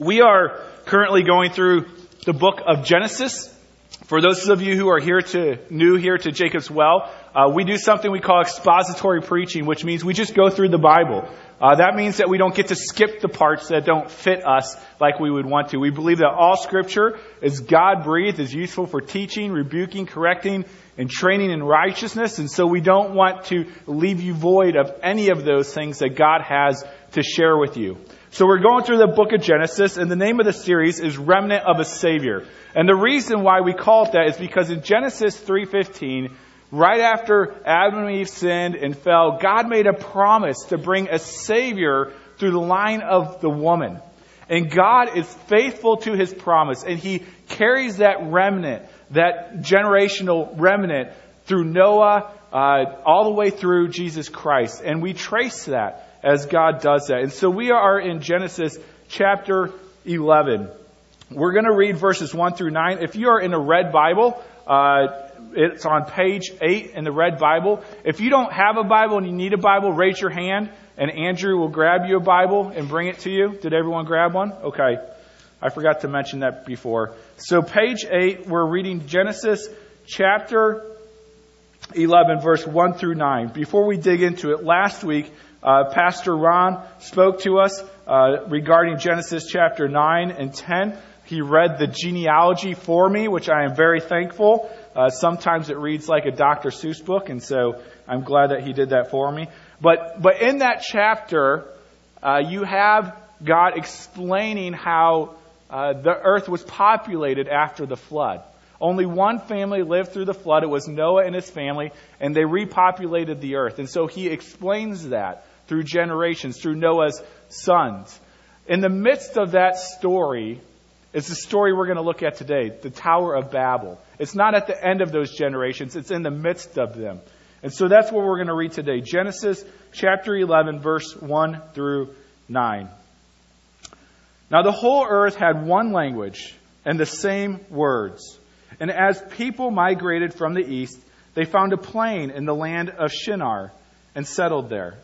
We are currently going through the book of Genesis. For those of you who are new here to Jacob's Well, we do something we call expository preaching, which means we just go through the Bible. That means that we don't get to skip the parts that don't fit us like we would want to. We believe that all Scripture is God-breathed, is useful for teaching, rebuking, correcting, and training in righteousness. And so we don't want to leave you void of any of those things that God has to share with you. So we're going through the book of Genesis, and the name of the series is Remnant of a Savior. And the reason why we call it that is because in Genesis 3:15, right after Adam and Eve sinned and fell, God made a promise to bring a Savior through the line of the woman. And God is faithful to His promise, and He carries that remnant, that generational remnant, through Noah, all the way through Jesus Christ. And we trace that as God does that. And so we are in Genesis chapter 11. We're going to read verses 1 through 9. If you are in a red Bible, it's on page 8 in the red Bible. If you don't have a Bible and you need a Bible, raise your hand and Andrew will grab you a Bible and bring it to you. Did everyone grab one? Okay. I forgot to mention that before. So page 8, we're reading Genesis chapter 11, verse 1 through 9. Before we dig into it, last week, Pastor Ron spoke to us regarding Genesis chapter 9 and 10. He read the genealogy for me, which I am very thankful. Sometimes it reads like a Dr. Seuss book, and so I'm glad that he did that for me. But in that chapter, you have God explaining how the earth was populated after the flood. Only one family lived through the flood. It was Noah and his family, and they repopulated the earth. And so he explains that through generations, through Noah's sons. In the midst of that story is the story we're going to look at today, the Tower of Babel. It's not at the end of those generations. It's in the midst of them. And so that's what we're going to read today. Genesis chapter 11, verse 1 through 9. Now the whole earth had one language and the same words. And as people migrated from the east, they found a plain in the land of Shinar and settled there.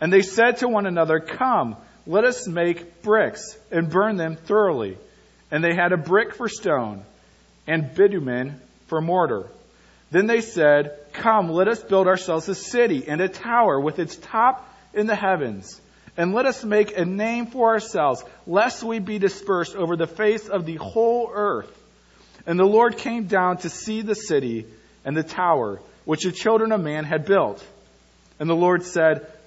And they said to one another, "Come, let us make bricks and burn them thoroughly." And they had a brick for stone and bitumen for mortar. Then they said, "Come, let us build ourselves a city and a tower with its top in the heavens. And let us make a name for ourselves, lest we be dispersed over the face of the whole earth." And the Lord came down to see the city and the tower, which the children of man had built. And the Lord said,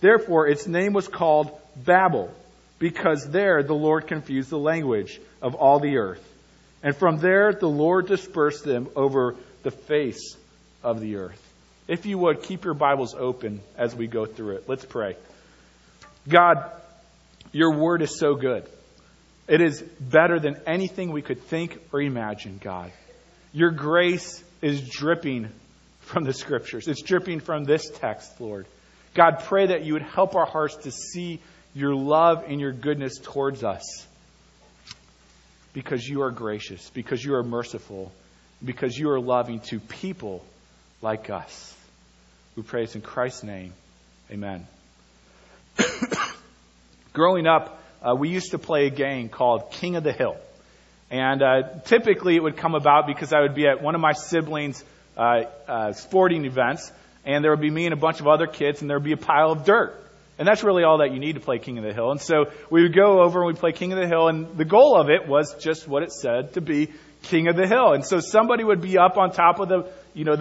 Therefore, its name was called Babel, because there the Lord confused the language of all the earth. And from there, the Lord dispersed them over the face of the earth. If you would, keep your Bibles open as we go through it. Let's pray. God, your word is so good. It is better than anything we could think or imagine, God. Your grace is dripping from the Scriptures. It's dripping from this text, Lord. God, pray that you would help our hearts to see your love and your goodness towards us. Because you are gracious, because you are merciful, because you are loving to people like us. We pray this in Christ's name. Amen. Growing up, we used to play a game called King of the Hill. And typically it would come about because I would be at one of my siblings' sporting events, and there would be me and a bunch of other kids, and there would be a pile of dirt. And that's really all that you need to play King of the Hill. And so we would go over and we'd play King of the Hill, and the goal of it was just what it said, to be King of the Hill. And so somebody would be up on top of the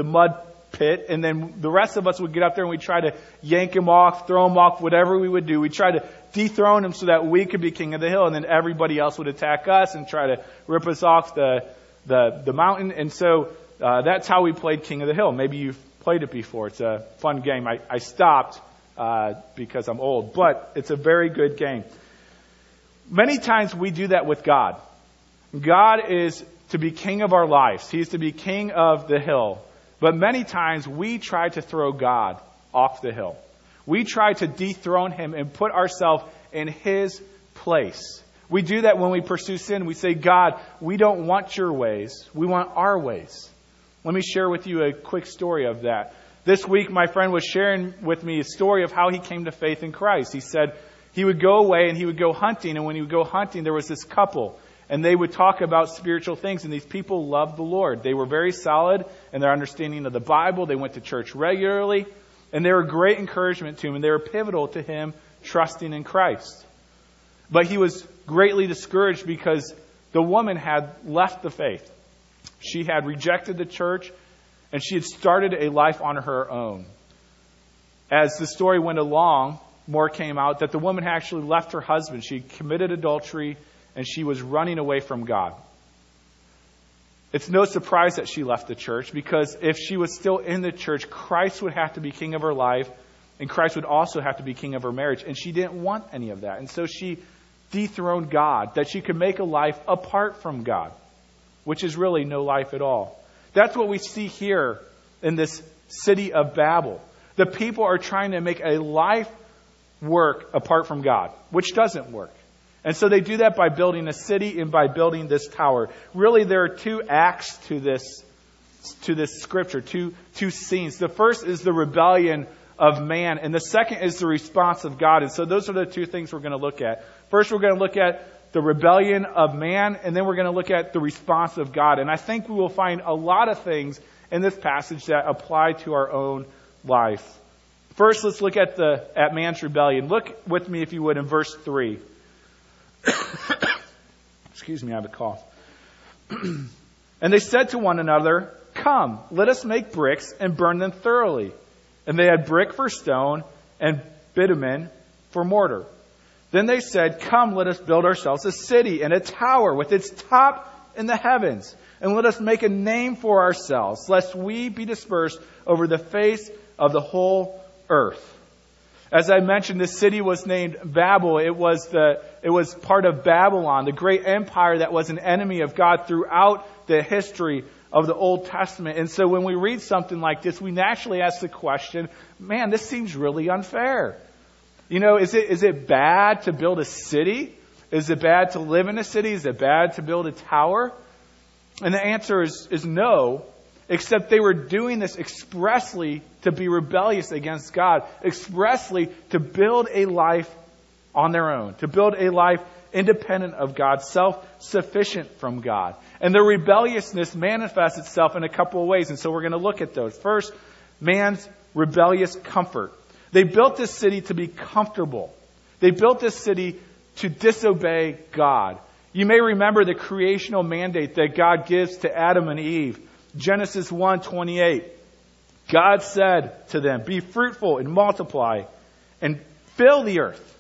mud pit, and then the rest of us would get up there and we'd try to yank him off, throw him off, whatever we would do. We'd try to dethrone him so that we could be King of the Hill, and then everybody else would attack us and try to rip us off the mountain. And so that's how we played King of the Hill. Maybe you've played it before. It's a fun game. I stopped because I'm old, but it's a very good game. Many times we do that with God. God is to be king of our lives. He's to be king of the hill. But many times we try to throw God off the hill. We try to dethrone him and put ourselves in his place. We do that when we pursue sin. We say, God, we don't want your ways. We want our ways. Let me share with you a quick story of that. This week, my friend was sharing with me a story of how he came to faith in Christ. He said he would go away and he would go hunting. And when he would go hunting, there was this couple. And they would talk about spiritual things. And these people loved the Lord. They were very solid in their understanding of the Bible. They went to church regularly. And they were great encouragement to him, and they were pivotal to him trusting in Christ. But he was greatly discouraged because the woman had left the faith. She had rejected the church, and she had started a life on her own. As the story went along, more came out that the woman had actually left her husband. She had committed adultery, and she was running away from God. It's no surprise that she left the church, because if she was still in the church, Christ would have to be king of her life, and Christ would also have to be king of her marriage. And she didn't want any of that. And so she dethroned God, that she could make a life apart from God, which is really no life at all. That's what we see here in this city of Babel. The people are trying to make a life work apart from God, which doesn't work. And so they do that by building a city and by building this tower. Really, there are two acts to this scripture, two scenes. The first is the rebellion of man, and the second is the response of God. And so those are the two things we're going to look at. First, we're going to look at the rebellion of man, and then we're going to look at the response of God. And I think we will find a lot of things in this passage that apply to our own life. First, let's look at man's rebellion. Look with me, if you would, in verse 3. Excuse me, I have a cough. And they said to one another, "Come, let us make bricks and burn them thoroughly." And they had brick for stone and bitumen for mortar. Then they said, "Come, let us build ourselves a city and a tower with its top in the heavens. And let us make a name for ourselves, lest we be dispersed over the face of the whole earth." As I mentioned, this city was named Babel. It was part of Babylon, the great empire that was an enemy of God throughout the history of the Old Testament. And so when we read something like this, we naturally ask the question, man, this seems really unfair. You know, is it bad to build a city? Is it bad to live in a city? Is it bad to build a tower? And the answer is no. Except they were doing this expressly to be rebellious against God, expressly to build a life on their own, to build a life independent of God, self-sufficient from God. And their rebelliousness manifests itself in a couple of ways, and so we're going to look at those. First, man's rebellious comfort. They built this city to be comfortable. They built this city to disobey God. You may remember the creational mandate that God gives to Adam and Eve. Genesis 1:28, God said to them, "Be fruitful and multiply and fill the earth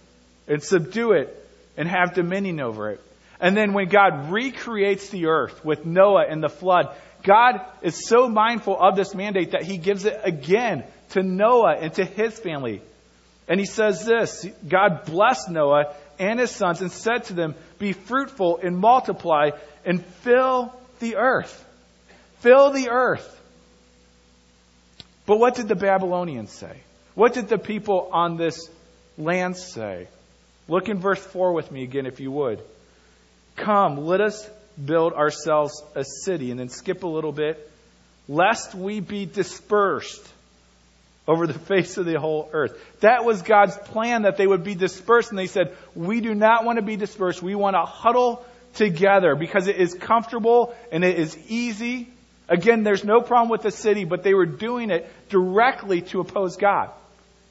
and subdue it and have dominion over it." And then when God recreates the earth with Noah and the flood, God is so mindful of this mandate that he gives it again to Noah and to his family. And he says this, God blessed Noah and his sons and said to them, "Be fruitful and multiply and fill the earth." Fill the earth. But what did the Babylonians say? What did the people on this land say? Look in verse 4 with me again, if you would. "Come, let us build ourselves a city." And then skip a little bit. "Lest we be dispersed over the face of the whole earth." That was God's plan, that they would be dispersed. And they said, we do not want to be dispersed. We want to huddle together because it is comfortable and it is easy. Again, there's no problem with the city, but they were doing it directly to oppose God.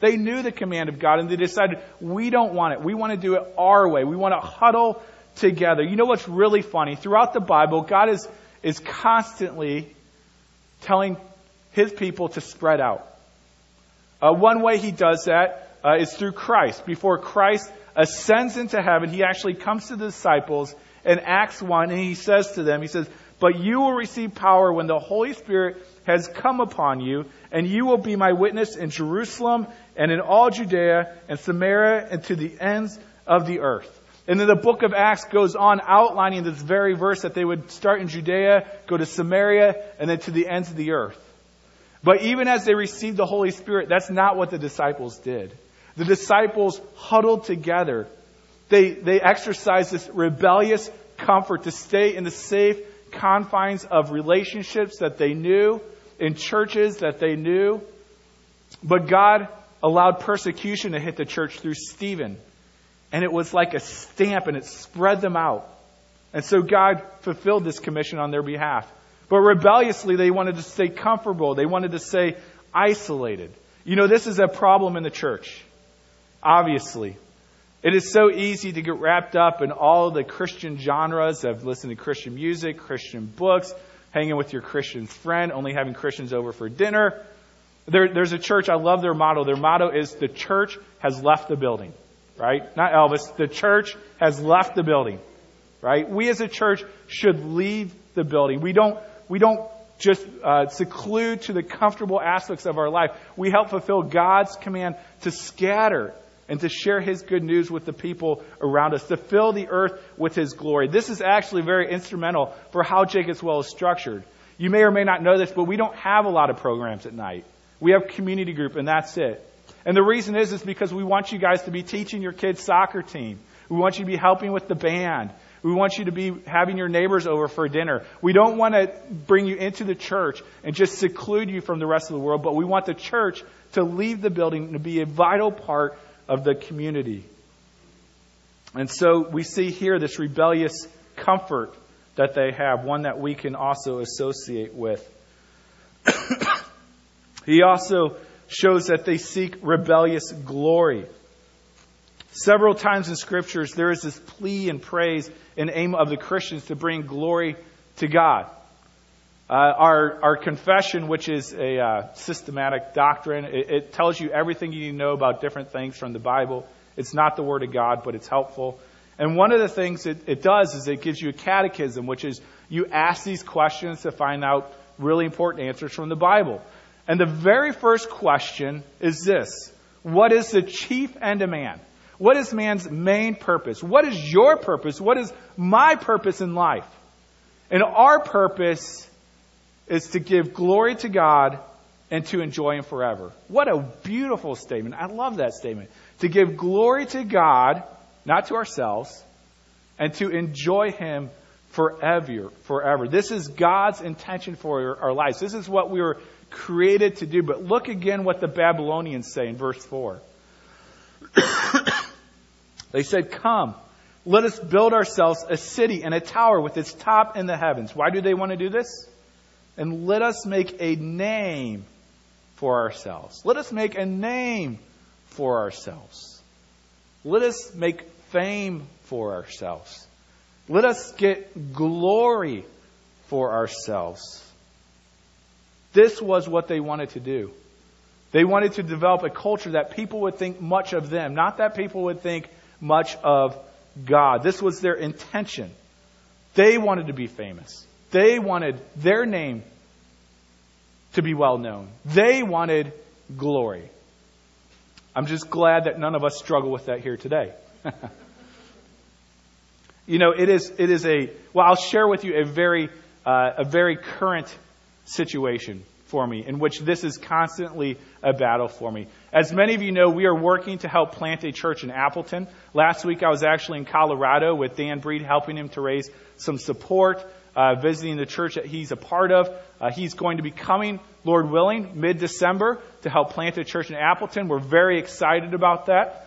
They knew the command of God, and they decided, we don't want it. We want to do it our way. We want to huddle together. You know what's really funny? Throughout the Bible, God is constantly telling his people to spread out. One way he does that is through Christ. Before Christ ascends into heaven, he actually comes to the disciples in Acts 1, and he says to them, he says, "But you will receive power when the Holy Spirit has come upon you, and you will be my witness in Jerusalem and in all Judea and Samaria and to the ends of the earth." And then the book of Acts goes on outlining this very verse that they would start in Judea, go to Samaria, and then to the ends of the earth. But even as they received the Holy Spirit, that's not what the disciples did. The disciples huddled together. They exercised this rebellious comfort to stay in the safe confines of relationships that they knew, in churches that they knew. But God allowed persecution to hit the church through Stephen. And it was like a stamp, and it spread them out. And so God fulfilled this commission on their behalf. But rebelliously, they wanted to stay comfortable. They wanted to stay isolated. You know, this is a problem in the church. Obviously. It is so easy to get wrapped up in all the Christian genres of listening to Christian music, Christian books, hanging with your Christian friend, only having Christians over for dinner. There's a church, I love their motto. Their motto is, the church has left the building. Right? Not Elvis. The church has left the building. Right? We as a church should leave the building. We don't just seclude to the comfortable aspects of our life. We help fulfill God's command to scatter and to share His good news with the people around us, to fill the earth with His glory. This is actually very instrumental for how Jacob's Well is structured. You may or may not know this, but we don't have a lot of programs at night. We have community group, and that's it. And the reason is because we want you guys to be teaching your kids' soccer team. We want you to be helping with the band. We want you to be having your neighbors over for dinner. We don't want to bring you into the church and just seclude you from the rest of the world, but we want the church to leave the building and to be a vital part of the community. And so we see here this rebellious comfort that they have, one that we can also associate with. He also shows that they seek rebellious glory. Several times in Scriptures, there is this plea and praise and aim of the Christians to bring glory to God. Our confession, which is a systematic doctrine, it tells you everything you need to know about different things from the Bible. It's not the Word of God, but it's helpful. And one of the things it does is it gives you a catechism, which is you ask these questions to find out really important answers from the Bible. And the very first question is this: what is the chief end of man? What is man's main purpose? What is your purpose? What is my purpose in life? And our purpose is to give glory to God and to enjoy Him forever. What a beautiful statement. I love that statement. To give glory to God, not to ourselves, and to enjoy Him forever. This is God's intention for our lives. This is what we were created to do. But look again what the Babylonians say in verse 4. They said, "Come, let us build ourselves a city and a tower with its top in the heavens." Why do they want to do this? "And let us make a name for ourselves." Let us make a name for ourselves. Let us make fame for ourselves. Let us get glory for ourselves. This was what they wanted to do. They wanted to develop a culture that people would think much of them, not that people would think much of God. This was their intention. They wanted to be famous. They wanted their name to be well known. They wanted glory. I'm just glad that none of us struggle with that here today. You know, it is a, well, I'll share with you a very current situation for me, in which this is constantly a battle for me. As many of you know, we are working to help plant a church in Appleton. Last week I was actually in Colorado with Dan Breed, helping him to raise some support, visiting the church that he's a part of. He's going to be coming, Lord willing, mid-December to help plant a church in Appleton. We're very excited about that.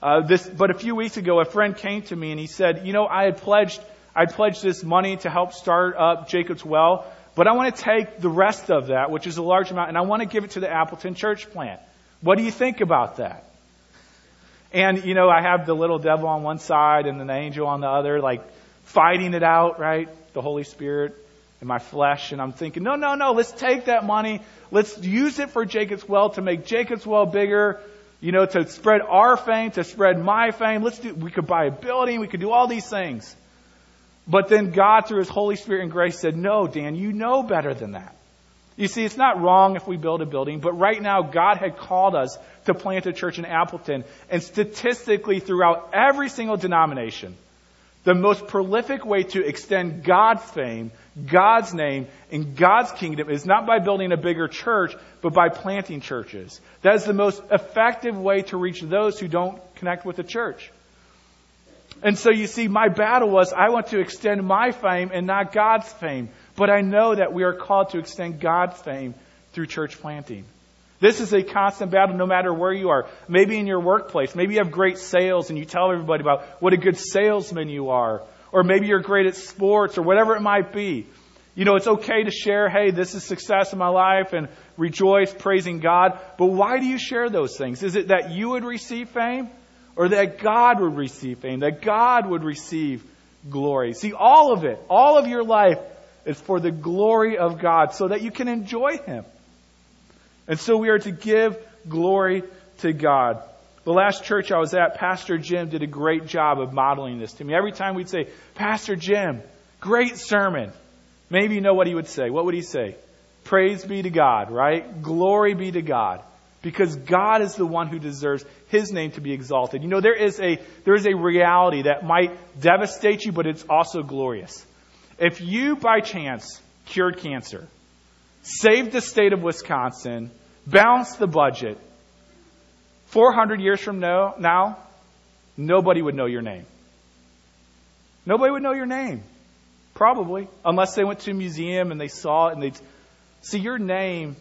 But a few weeks ago, a friend came to me and he said, "You know, I pledged this money to help start up Jacob's Well, but I want to take the rest of that, which is a large amount, and I want to give it to the Appleton church plant. What do you think about that?" And, you know, I have the little devil on one side and an angel on the other, like fighting it out, right? The Holy Spirit and my flesh. And I'm thinking, no, let's take that money. Let's use it for Jacob's Well, to make Jacob's Well bigger, you know, to spread our fame, to spread my fame. We could buy a building. We could do all these things. But then God, through His Holy Spirit and grace, said, "No, Dan, you know better than that. You see, it's not wrong if we build a building, but right now God had called us to plant a church in Appleton. And statistically, throughout every single denomination, the most prolific way to extend God's fame, God's name, and God's kingdom is not by building a bigger church, but by planting churches. That is the most effective way to reach those who don't connect with the church. And so you see, my battle was, I want to extend my fame and not God's fame. But I know that we are called to extend God's fame through church planting. This is a constant battle no matter where you are. Maybe in your workplace. Maybe you have great sales and you tell everybody about what a good salesman you are. Or maybe you're great at sports or whatever it might be. You know, it's okay to share, hey, this is success in my life, and rejoice, praising God. But why do you share those things? Is it that you would receive fame? Or that God would receive fame? That God would receive glory? See, all of it, all of your life, it's for the glory of God so that you can enjoy Him. And so we are to give glory to God. The last church I was at, Pastor Jim did a great job of modeling this to me. Every time we'd say, Pastor Jim, great sermon. Maybe you know what he would say. What would he say? Praise be to God, right? Glory be to God. Because God is the one who deserves His name to be exalted. You know, there is a reality that might devastate you, but it's also glorious. If you, by chance, cured cancer, saved the state of Wisconsin, balanced the budget, 400 years from now, nobody would know your name. Nobody would know your name, probably, unless they went to a museum and they saw it. And they'd see, your name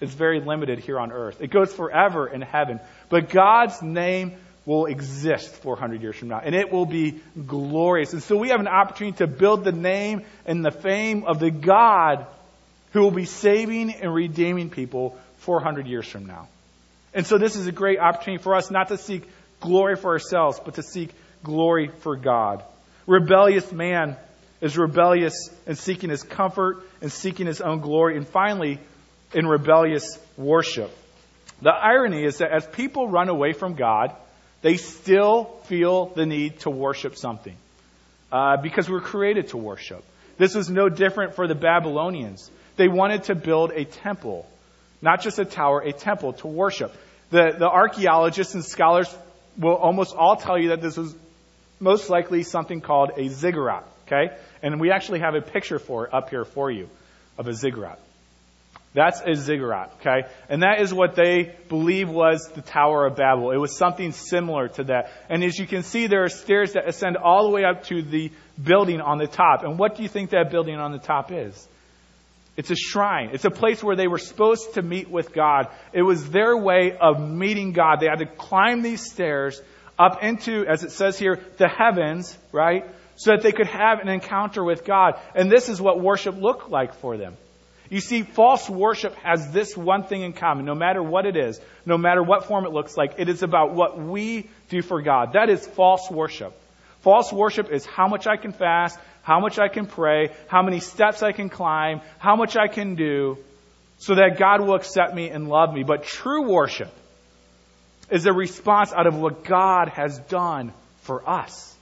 is very limited here on earth. It goes forever in heaven. But God's name will exist 400 years from now, and it will be glorious. And so we have an opportunity to build the name and the fame of the God who will be saving and redeeming people 400 years from now. And so this is a great opportunity for us not to seek glory for ourselves, but to seek glory for God. Rebellious man is rebellious in seeking his comfort and seeking his own glory, and finally, in rebellious worship. The irony is that as people run away from God, they still feel the need to worship something because we're created to worship. This was no different for the Babylonians. They wanted to build a temple, not just a tower, a temple to worship. The archaeologists and scholars will almost all tell you that this was most likely something called a ziggurat. Okay, and we actually have a picture for it up here for you of a ziggurat. That's a ziggurat, okay? And that is what they believe was the Tower of Babel. It was something similar to that. And as you can see, there are stairs that ascend all the way up to the building on the top. And what do you think that building on the top is? It's a shrine. It's a place where they were supposed to meet with God. It was their way of meeting God. They had to climb these stairs up into, as it says here, the heavens, right? So that they could have an encounter with God. And this is what worship looked like for them. You see, false worship has this one thing in common. No matter what it is, no matter what form it looks like, it is about what we do for God. That is false worship. False worship is how much I can fast, how much I can pray, how many steps I can climb, how much I can do, so that God will accept me and love me. But true worship is a response out of what God has done for us.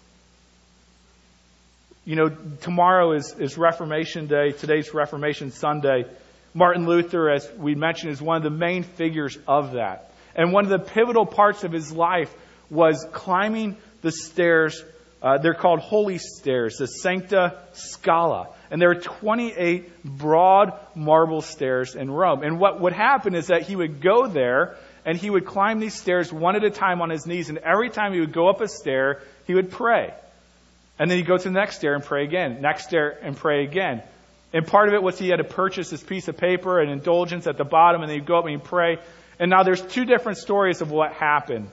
You know, tomorrow is Reformation Day. Today's Reformation Sunday. Martin Luther, as we mentioned, is one of the main figures of that. And one of the pivotal parts of his life was climbing the stairs. They're called holy stairs, the Sancta Scala. And there are 28 broad marble stairs in Rome. And what would happen is that he would go there and he would climb these stairs one at a time on his knees. And every time he would go up a stair, he would pray. And then he'd go to the next stair and pray again, next stair and pray again. And part of it was he had to purchase this piece of paper and indulgence at the bottom, and then he'd go up and he'd pray. And now there's two different stories of what happened.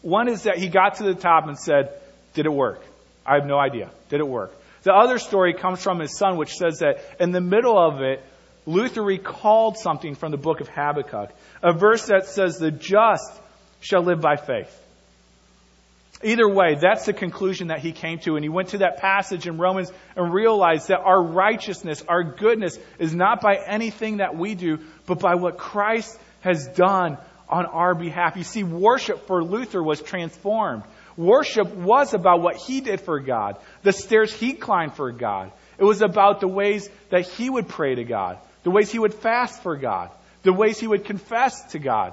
One is that he got to the top and said, did it work? I have no idea. Did it work? The other story comes from his son, which says that in the middle of it, Luther recalled something from the book of Habakkuk, a verse that says, the just shall live by faith. Either way, that's the conclusion that he came to. And he went to that passage in Romans and realized that our righteousness, our goodness, is not by anything that we do, but by what Christ has done on our behalf. You see, worship for Luther was transformed. Worship was about what he did for God, the stairs he climbed for God. It was about the ways that he would pray to God, the ways he would fast for God, the ways he would confess to God.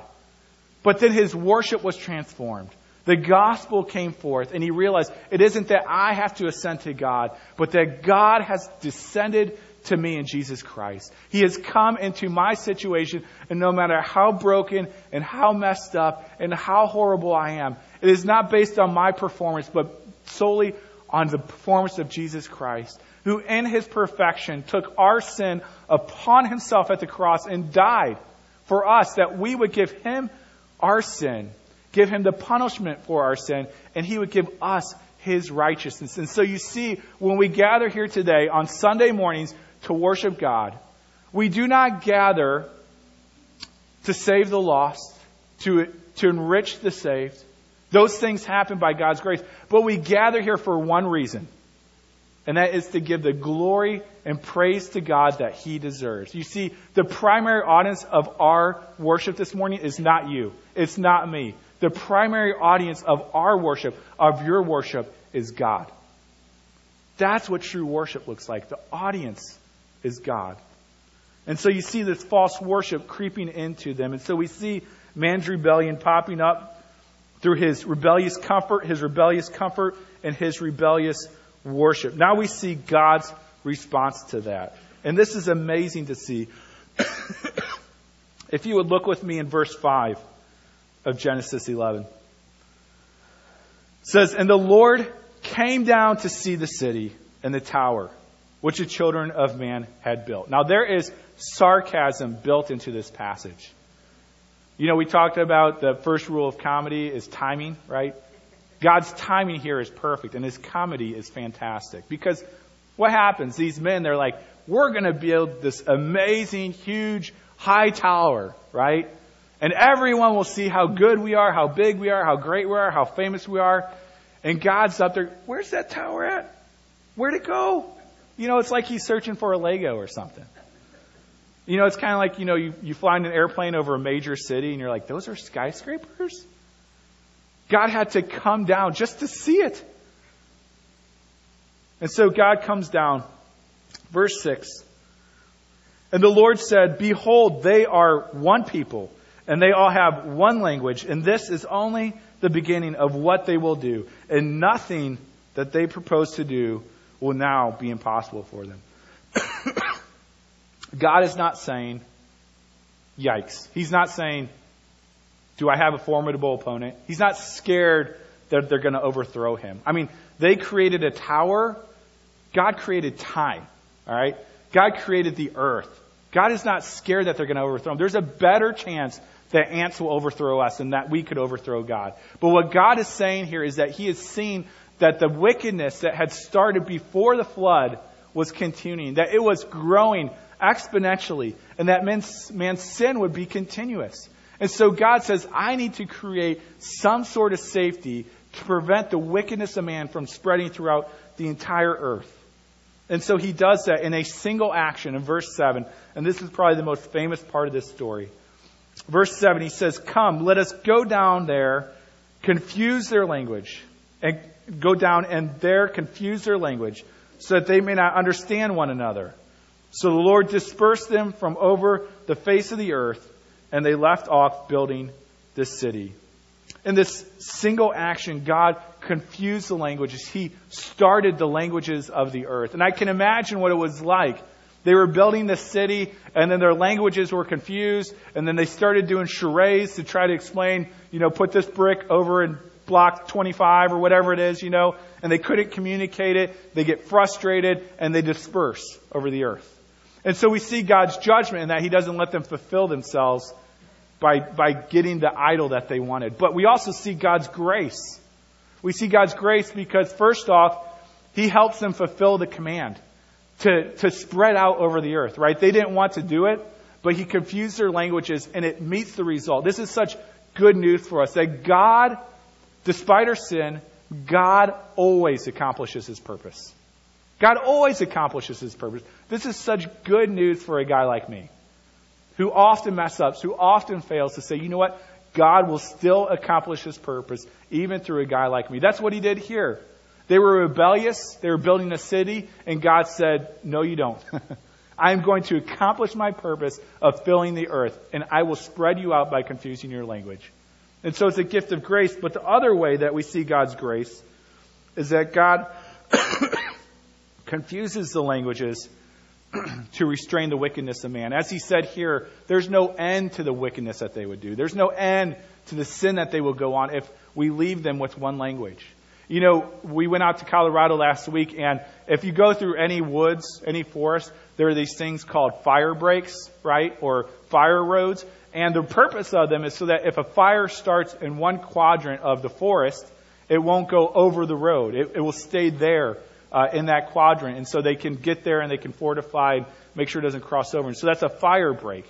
But then his worship was transformed. The gospel came forth, and he realized it isn't that I have to ascend to God, but that God has descended to me in Jesus Christ. He has come into my situation, and no matter how broken and how messed up and how horrible I am, it is not based on my performance, but solely on the performance of Jesus Christ, who in his perfection took our sin upon himself at the cross and died for us, that we would give him our sin, give him the punishment for our sin, and he would give us his righteousness. And so you see, when we gather here today on Sunday mornings to worship God, we do not gather to save the lost, to enrich the saved. Those things happen by God's grace. But we gather here for one reason, and that is to give the glory and praise to God that he deserves. You see, the primary audience of our worship this morning is not you. It's not me. The primary audience of our worship, of your worship, is God. That's what true worship looks like. The audience is God. And so you see this false worship creeping into them. And so we see man's rebellion popping up through his rebellious comfort, and his rebellious worship. Now we see God's response to that. And this is amazing to see. If you would look with me in verse 5 of Genesis 11. It says, "And the Lord came down to see the city and the tower, which the children of man had built." Now there is sarcasm built into this passage. You know, we talked about the first rule of comedy is timing, right? God's timing here is perfect, and his comedy is fantastic. Because what happens? These men, they're like, we're going to build this amazing, huge, high tower, right? And everyone will see how good we are, how big we are, how great we are, how famous we are. And God's up there, where's that tower at? Where'd it go? You know, it's like he's searching for a Lego or something. You know, it's kind of like, you know, you fly in an airplane over a major city and you're like, those are skyscrapers? God had to come down just to see it. And so God comes down. Verse 6. "And the Lord said, Behold, they are one people, and they all have one language, and this is only the beginning of what they will do, and nothing that they propose to do will now be impossible for them." God is not saying, yikes. He's not saying, do I have a formidable opponent? He's not scared that they're going to overthrow him. I mean, they created a tower. God created time. All right? God created the earth. God is not scared that they're going to overthrow him. There's a better chance that ants will overthrow us and that we could overthrow God. But what God is saying here is that he is seeing that the wickedness that had started before the flood was continuing, that it was growing exponentially, and that man's sin would be continuous. And so God says, I need to create some sort of safety to prevent the wickedness of man from spreading throughout the entire earth. And so he does that in a single action in verse 7. And this is probably the most famous part of this story. Verse 7, he says, "Come, let us go down there, confuse their language, and go down and there confuse their language, so that they may not understand one another." So the Lord dispersed them from over the face of the earth, and they left off building this city. In this single action, God confused the languages. He started the languages of the earth. And I can imagine what it was like. They were building this city, and then their languages were confused, and then they started doing charades to try to explain, you know, put this brick over in block 25 or whatever it is, you know, and they couldn't communicate it. They get frustrated, and they disperse over the earth. And so we see God's judgment in that he doesn't let them fulfill themselves by getting the idol that they wanted. But we also see God's grace. We see God's grace because, first off, he helps them fulfill the command to spread out over the earth, right? They didn't want to do it, but he confused their languages, and it meets the result. This is such good news for us that God, despite our sin, God always accomplishes his purpose. God always accomplishes his purpose. This is such good news for a guy like me, who often mess ups, who often fails, to say, you know what? God will still accomplish his purpose, even through a guy like me. That's what he did here. They were rebellious. They were building a city, and God said, no, you don't. I'm going to accomplish my purpose of filling the earth, and I will spread you out by confusing your language. And so it's a gift of grace. But the other way that we see God's grace is that God confuses the languages to restrain the wickedness of man. As he said here, there's no end to the wickedness that they would do. There's no end to the sin that they will go on if we leave them with one language. You know, we went out to Colorado last week, and if you go through any woods, any forest, there are these things called fire breaks, right, or fire roads. And the purpose of them is so that if a fire starts in one quadrant of the forest, it won't go over the road. It will stay there in that quadrant. And so they can get there and they can fortify and make sure it doesn't cross over. And so that's a fire break.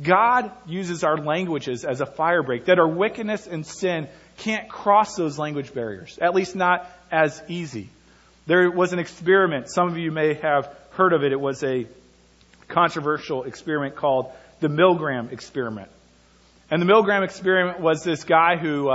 God uses our languages as a fire break, that our wickedness and sin can't cross those language barriers, at least not as easy. There was an experiment. Some of you may have heard of it. It was a controversial experiment called the Milgram experiment. And the Milgram experiment was this guy who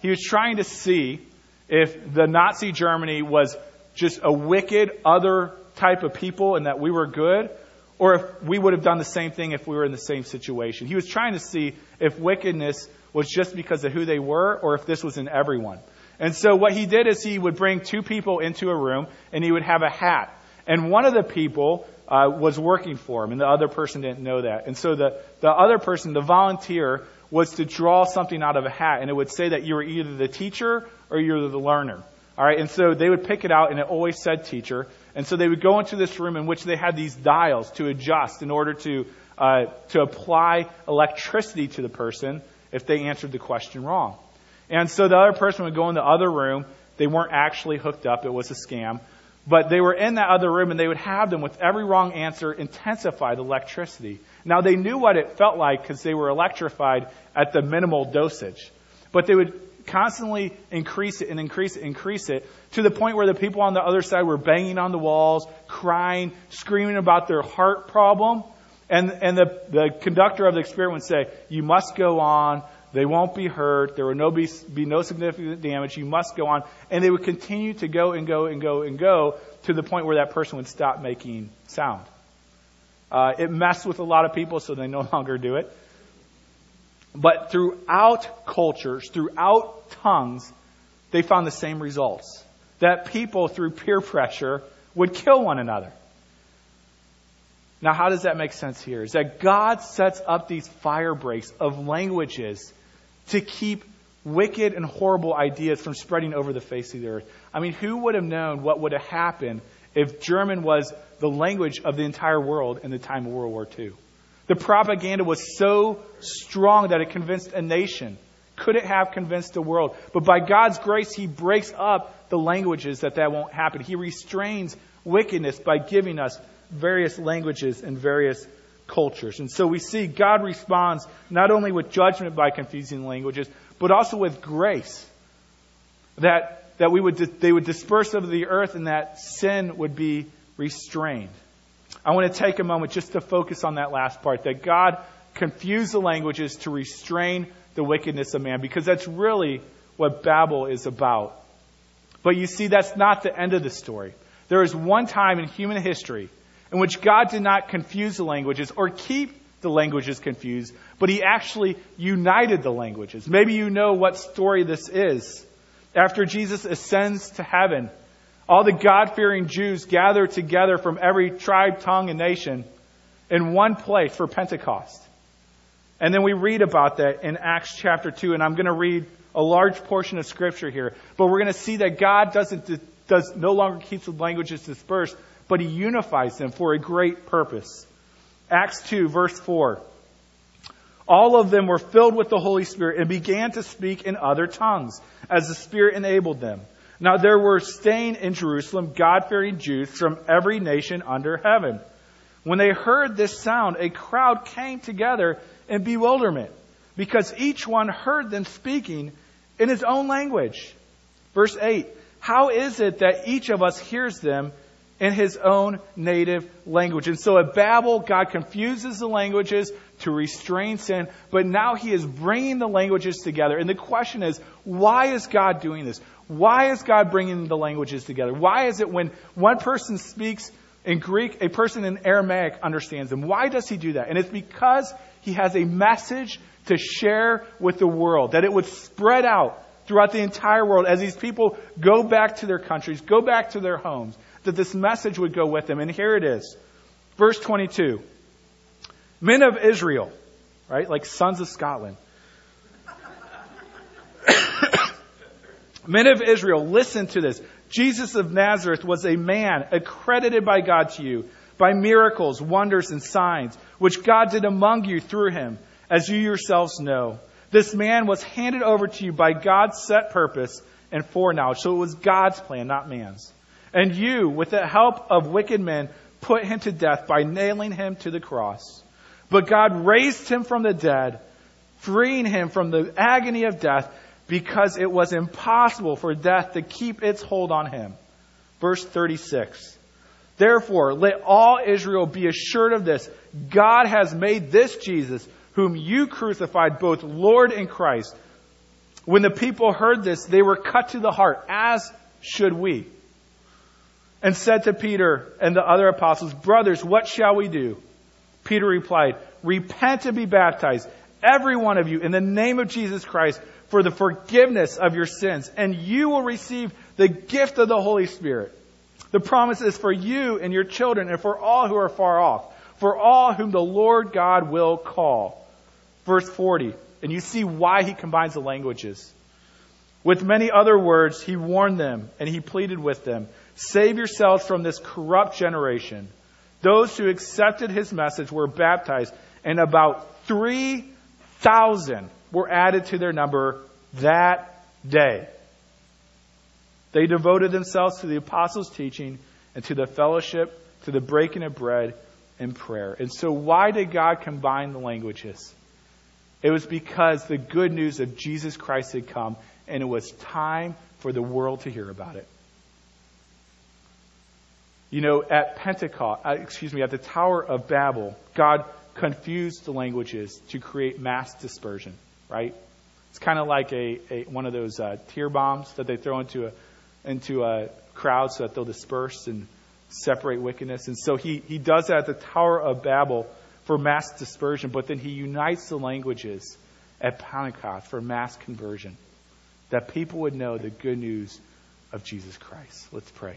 he was trying to see if the Nazi Germany was just a wicked other type of people and that we were good, or if we would have done the same thing if we were in the same situation. He was trying to see if wickedness was just because of who they were or if this was in everyone. And so what he did is he would bring two people into a room and he would have a hat. And one of the people was working for him, and the other person didn't know that. And so the other person, the volunteer, was to draw something out of a hat, and it would say that you were either the teacher or you were the learner. All right, and so they would pick it out, and it always said teacher. And so they would go into this room in which they had these dials to adjust in order to apply electricity to the person if they answered the question wrong. And so the other person would go in the other room. They weren't actually hooked up. It was a scam. But they were in that other room, and they would have them, with every wrong answer, intensify the electricity. Now, they knew what it felt like because they were electrified at the minimal dosage. But they would constantly increase it and increase it and increase it to the point where the people on the other side were banging on the walls, crying, screaming about their heart problem. And the conductor of the experiment would say, you must go on. They won't be hurt. There will be no significant damage. You must go on. And they would continue to go and go and go and go to the point where that person would stop making sound. It messed with a lot of people, so they no longer do it. But throughout cultures, throughout tongues, they found the same results. That people, through peer pressure, would kill one another. Now, how does that make sense here? Is that God sets up these fire breaks of languages to keep wicked and horrible ideas from spreading over the face of the earth. I mean, who would have known what would have happened if German was the language of the entire world in the time of World War II? The propaganda was so strong that it convinced a nation. Could it have convinced the world? But by God's grace, He breaks up the languages that won't happen. He restrains wickedness by giving us various languages and various cultures. And so we see God responds not only with judgment by confusing languages, but also with grace, that they would disperse over the earth and that sin would be restrained. I want to take a moment just to focus on that last part, that God confused the languages to restrain the wickedness of man, because that's really what Babel is about. But you see, that's not the end of the story. There is one time in human history in which God did not confuse the languages or keep the languages confused, but He actually united the languages. Maybe you know what story this is. After Jesus ascends to heaven, all the God-fearing Jews gather together from every tribe, tongue, and nation in one place for Pentecost. And then we read about that in Acts chapter 2, and I'm going to read a large portion of Scripture here. But we're going to see that God no longer keeps the languages dispersed, but He unifies them for a great purpose. Acts 2, verse 4. All of them were filled with the Holy Spirit and began to speak in other tongues as the Spirit enabled them. Now there were staying in Jerusalem God-fearing Jews from every nation under heaven. When they heard this sound, a crowd came together in bewilderment, because each one heard them speaking in his own language. Verse 8. How is it that each of us hears them in his own native language? And so at Babel, God confuses the languages to restrain sin, but now He is bringing the languages together. And the question is, why is God doing this? Why is God bringing the languages together? Why is it when one person speaks In Greek, a person in Aramaic understands them. Why does he do that? And it's because he has a message to share with the world, that it would spread out throughout the entire world as these people go back to their countries, go back to their homes, that this message would go with them. And here it is. Verse 22. Men of Israel, right? Like sons of Scotland. Men of Israel, listen to this. Jesus of Nazareth was a man accredited by God to you by miracles, wonders, and signs, which God did among you through him, as you yourselves know. This man was handed over to you by God's set purpose and foreknowledge. So it was God's plan, not man's. And you, with the help of wicked men, put him to death by nailing him to the cross. But God raised him from the dead, freeing him from the agony of death, because it was impossible for death to keep its hold on him. Verse 36. Therefore, let all Israel be assured of this. God has made this Jesus, whom you crucified, both Lord and Christ. When the people heard this, they were cut to the heart, as should we. And said to Peter and the other apostles, brothers, what shall we do? Peter replied, repent and be baptized, every one of you, in the name of Jesus Christ, for the forgiveness of your sins, and you will receive the gift of the Holy Spirit. The promise is for you and your children and for all who are far off, for all whom the Lord God will call. Verse 40, and you see why he combines the languages. With many other words, he warned them and he pleaded with them, save yourselves from this corrupt generation. Those who accepted his message were baptized, and about 3,000 were added to their number that day. They devoted themselves to the apostles' teaching and to the fellowship, to the breaking of bread and prayer. And so why did God combine the languages? It was because the good news of Jesus Christ had come, and it was time for the world to hear about it. You know, at at the Tower of Babel, God confused the languages to create mass dispersion, right? It's kind of like one of those tear bombs that they throw into a crowd so that they'll disperse and separate wickedness. And so he does that at the Tower of Babel for mass dispersion, but then he unites the languages at Pentecost for mass conversion, that people would know the good news of Jesus Christ. Let's pray.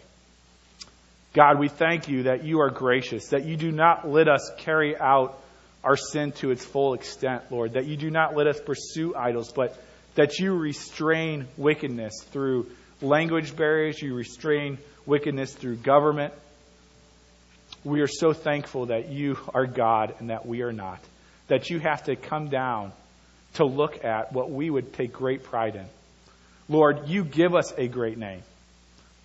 God, we thank you that you are gracious, that you do not let us carry out our sin to its full extent, Lord, that you do not let us pursue idols, but that you restrain wickedness through language barriers, you restrain wickedness through government. We are so thankful that you are God and that we are not, that you have to come down to look at what we would take great pride in. Lord, you give us a great name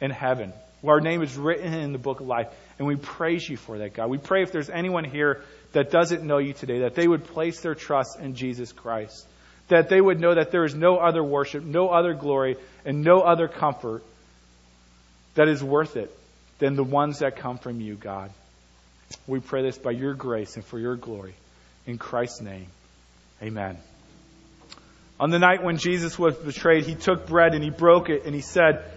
in heaven. Our name is written in the book of life, and we praise you for that, God. We pray if there's anyone here that doesn't know you today, that they would place their trust in Jesus Christ, that they would know that there is no other worship, no other glory, and no other comfort that is worth it than the ones that come from you, God. We pray this by your grace and for your glory. In Christ's name, amen. On the night when Jesus was betrayed, he took bread and he broke it and he said,